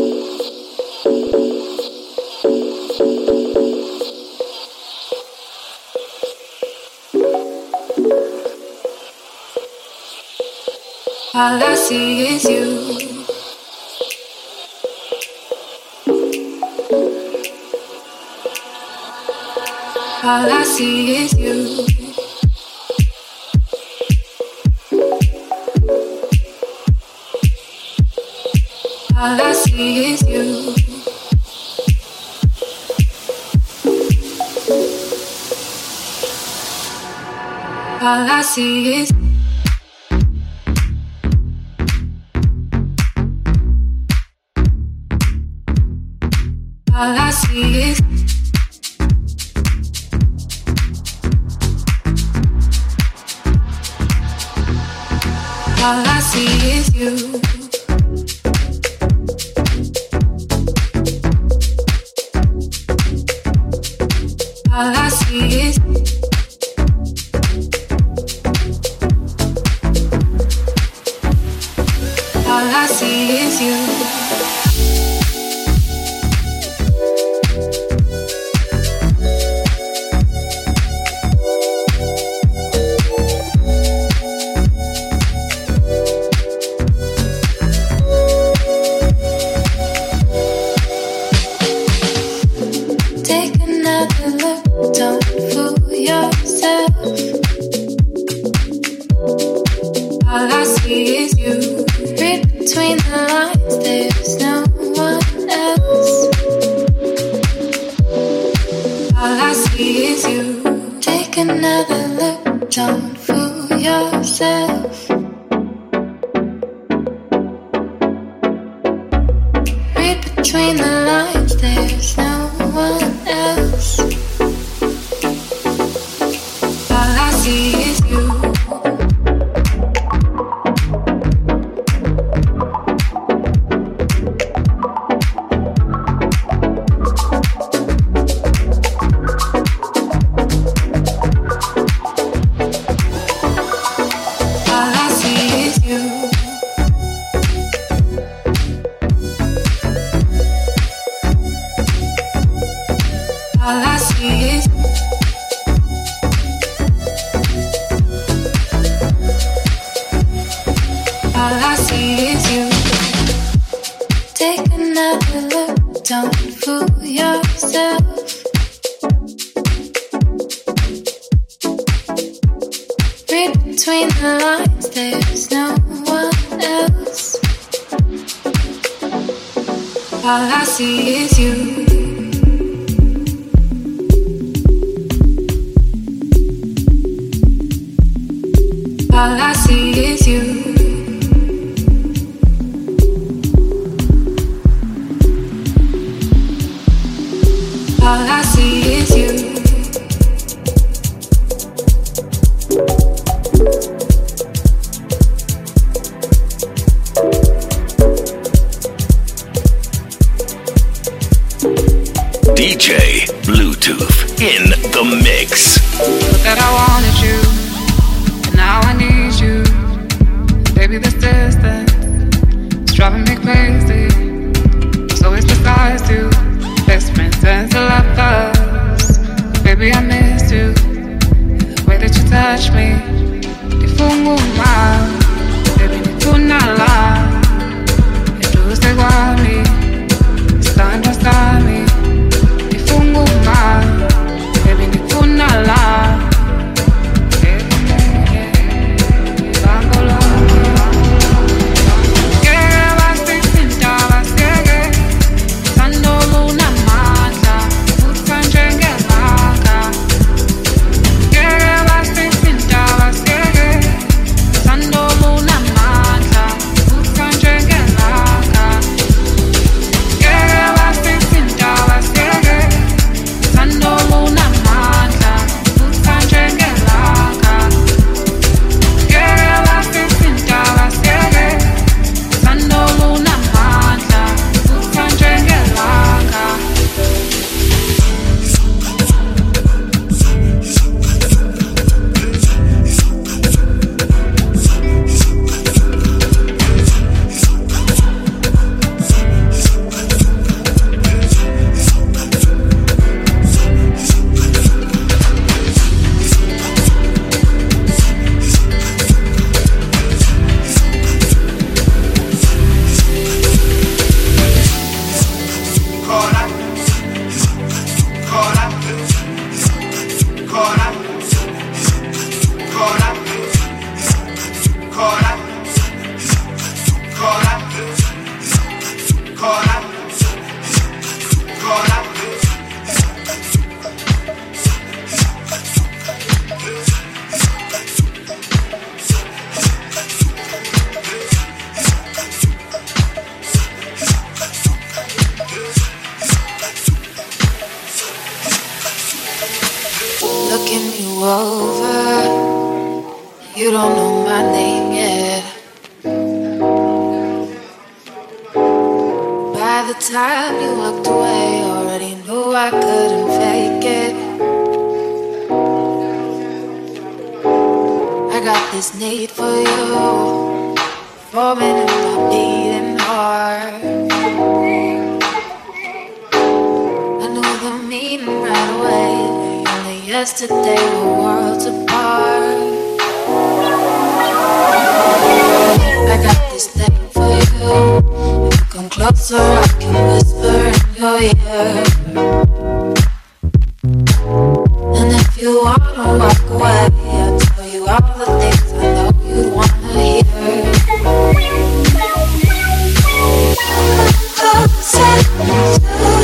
All I see is you. All I see is you. All I see is you. All I see is you. All I see is. All I see is you. All I see is. All I see is you. No. over. You don't know my name yet. By the time you walked away, already knew I couldn't fake it. I got this need for you, forming and I'm needing more. I knew the meaning right away. Only yesterday we were worlds apart. I got this thing for you. If you come closer, I can whisper in your ear. And if you wanna walk away, I'll tell you all the things I know you wanna hear. Closer to you.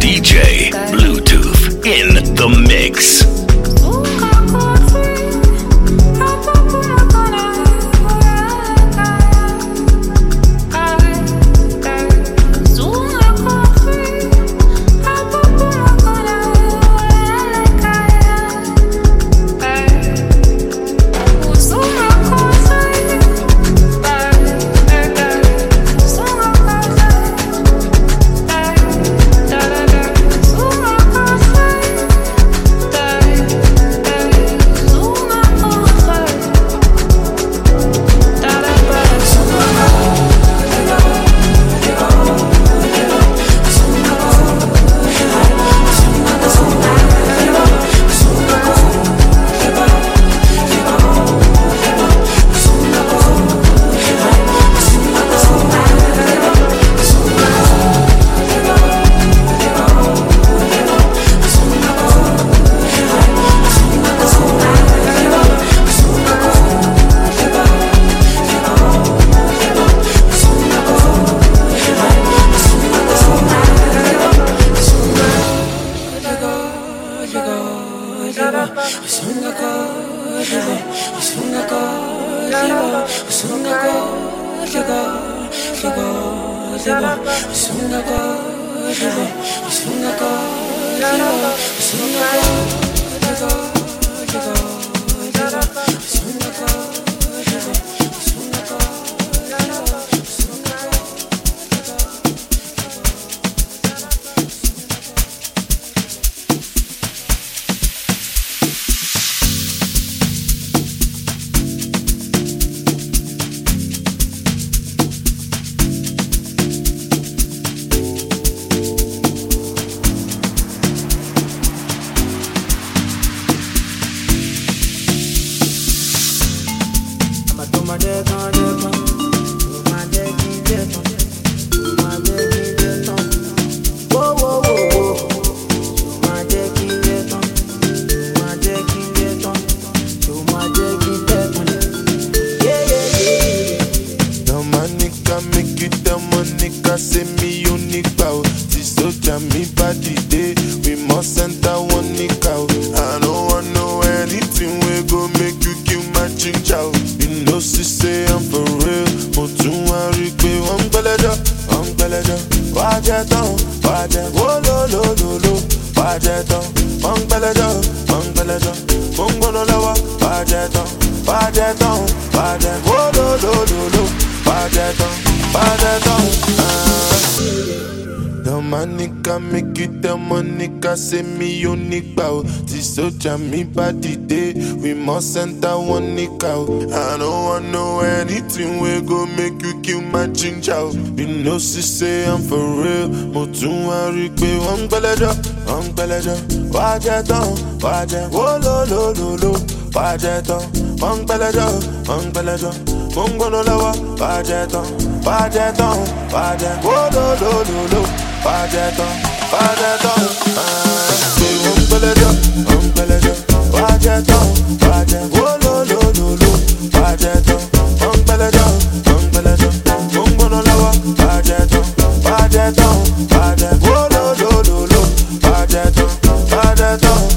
DJ Bluetooth in the mix. Me body day, we must enter one nick out. I don't want no anything we go make you kill my ginger. You know she say I'm for real. Motun arigbe, I'm belejo, wajeton, wajet, wolo lo lo lo, wajeton, I'm belejo, mongo no lawa, wajeton, wajeton, wajet, wolo lo lo lo, wajeton, wajeton. I'm Belejo, Wajeton, Wajet, Wolo, Lolo, Wajeton, I'm Belejo, Mungono Lawa, Wajeton, Wajeton, Wajet, Wolo, Lolo, Wajeton, Wajeton.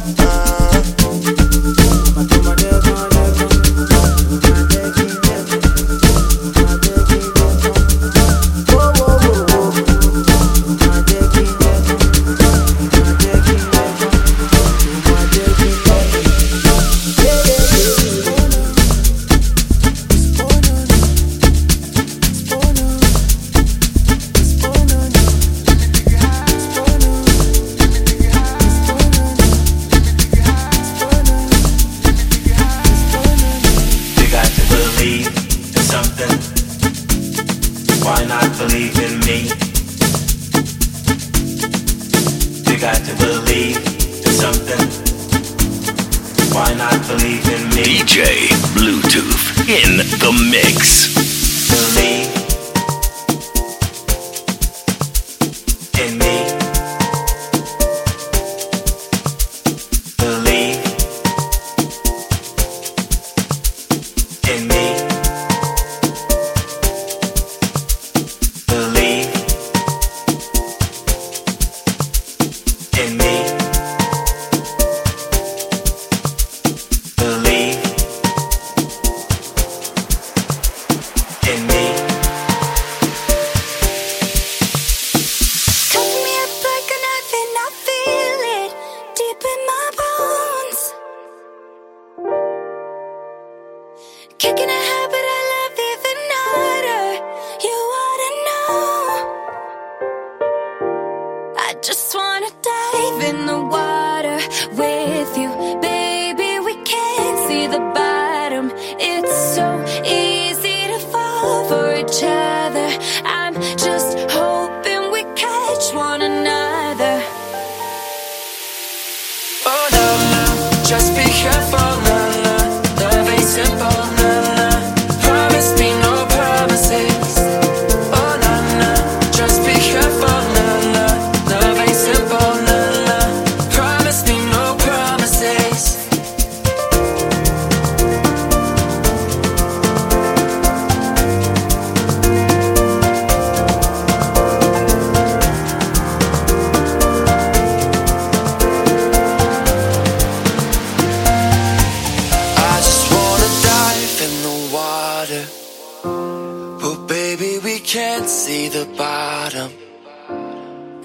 can't see the bottom.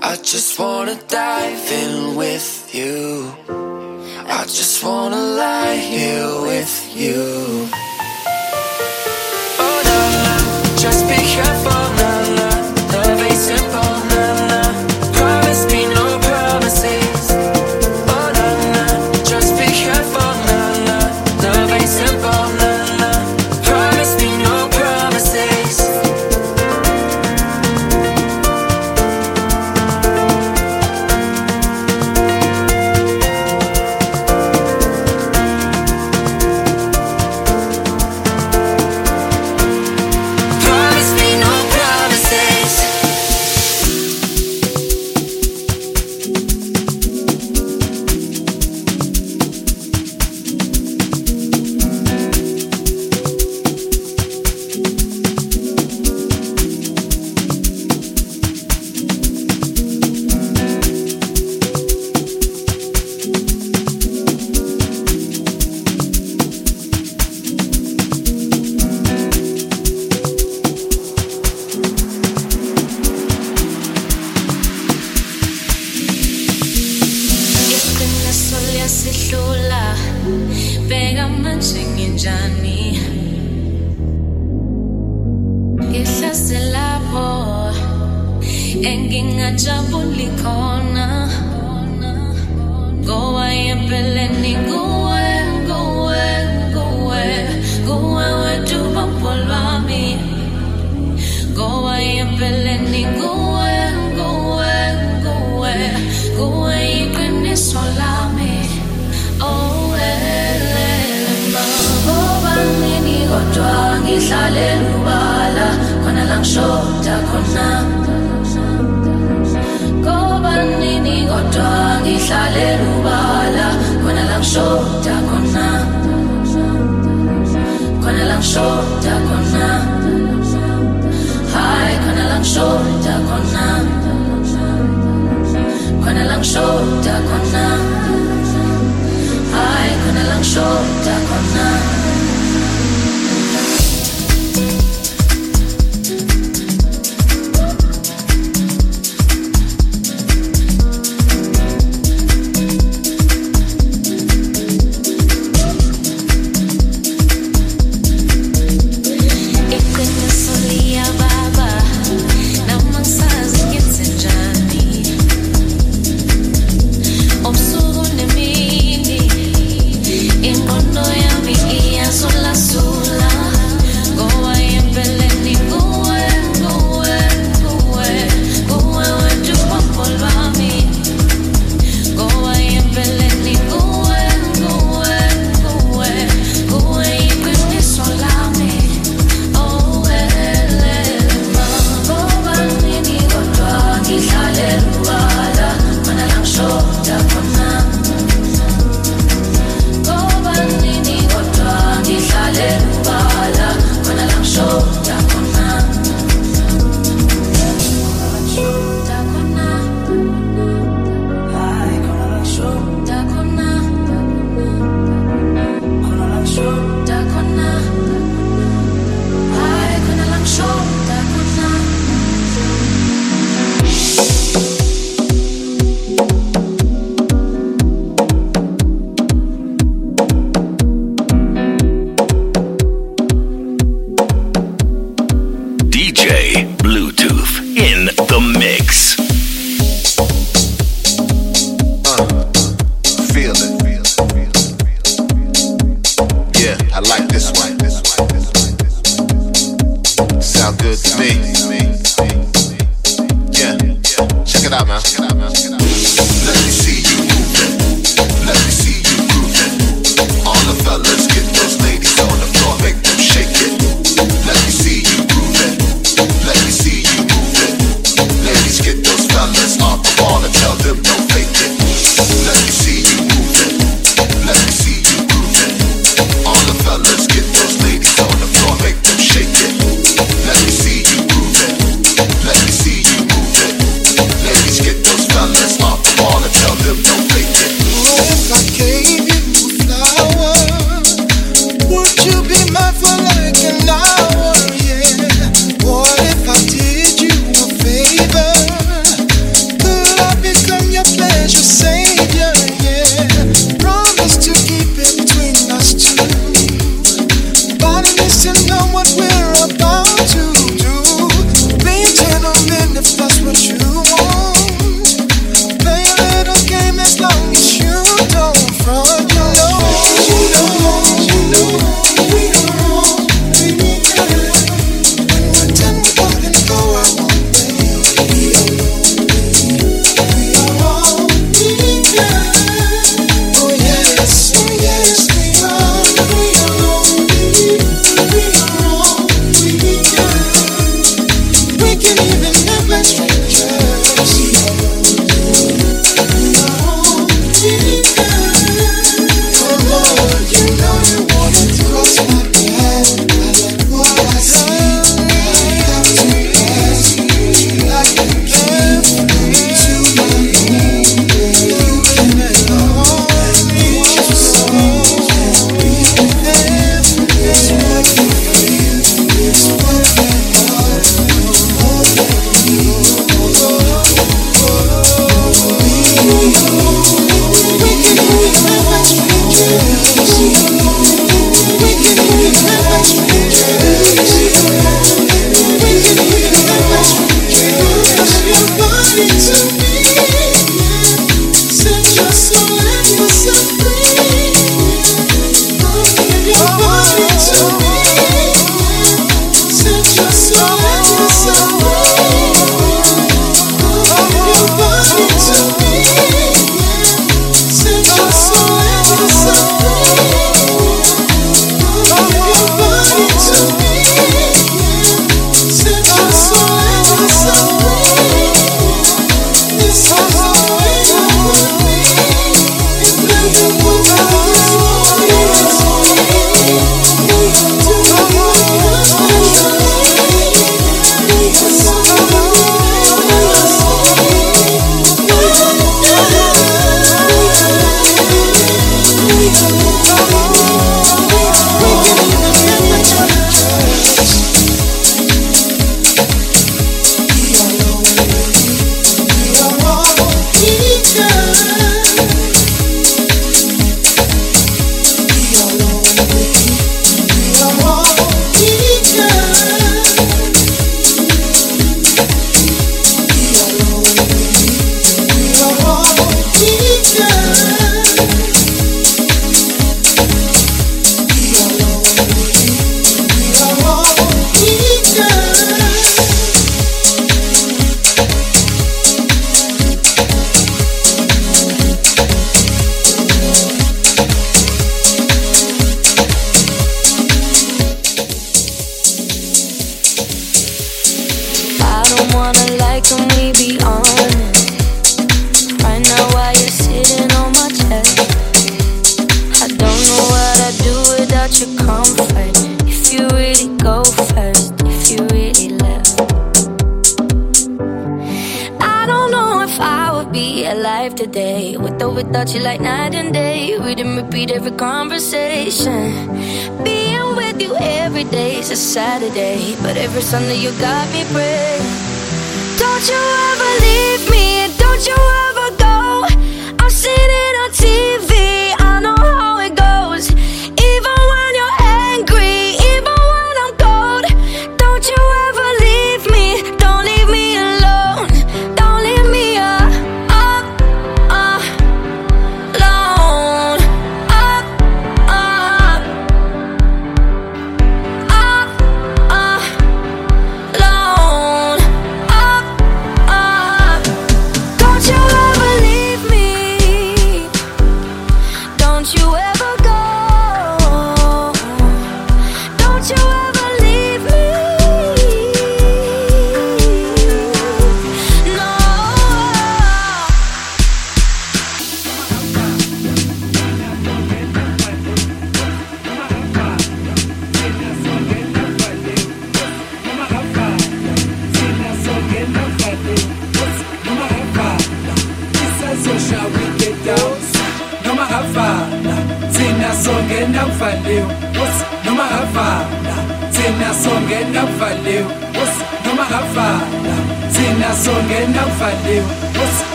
I just wanna dive in with you. I just wanna lie here with you. Oh no, no, just be careful, no, no. Love ain't simple, no, no. Promise me no promises. Oh no, no, just be careful, no, no. Love ain't simple, no, no. Promise me no promises. Tell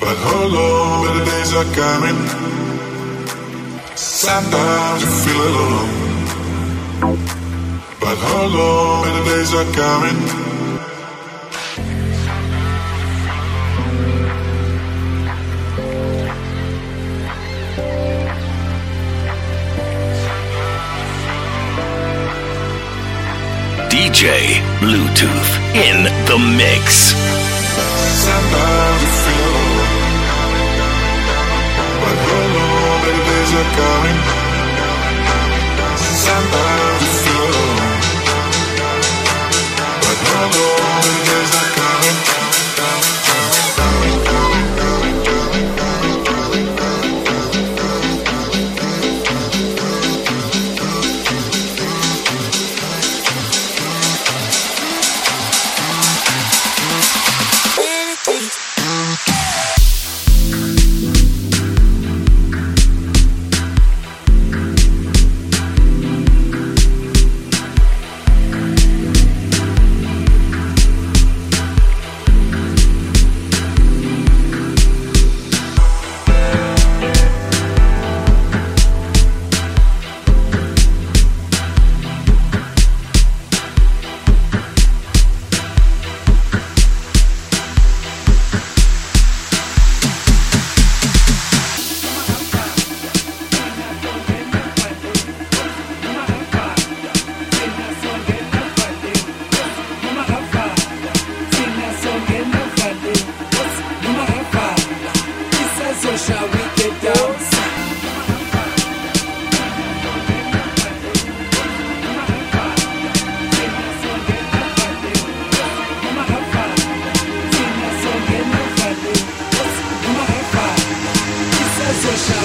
But but hold on, better days are coming. Sometimes you feel alone, but hold on, better days are coming. DJ Bluetooth in the mix. Sometimes you feel alone, but hold on, better days are coming. Sometimes you feel alone, but hold on, better days are coming. Shut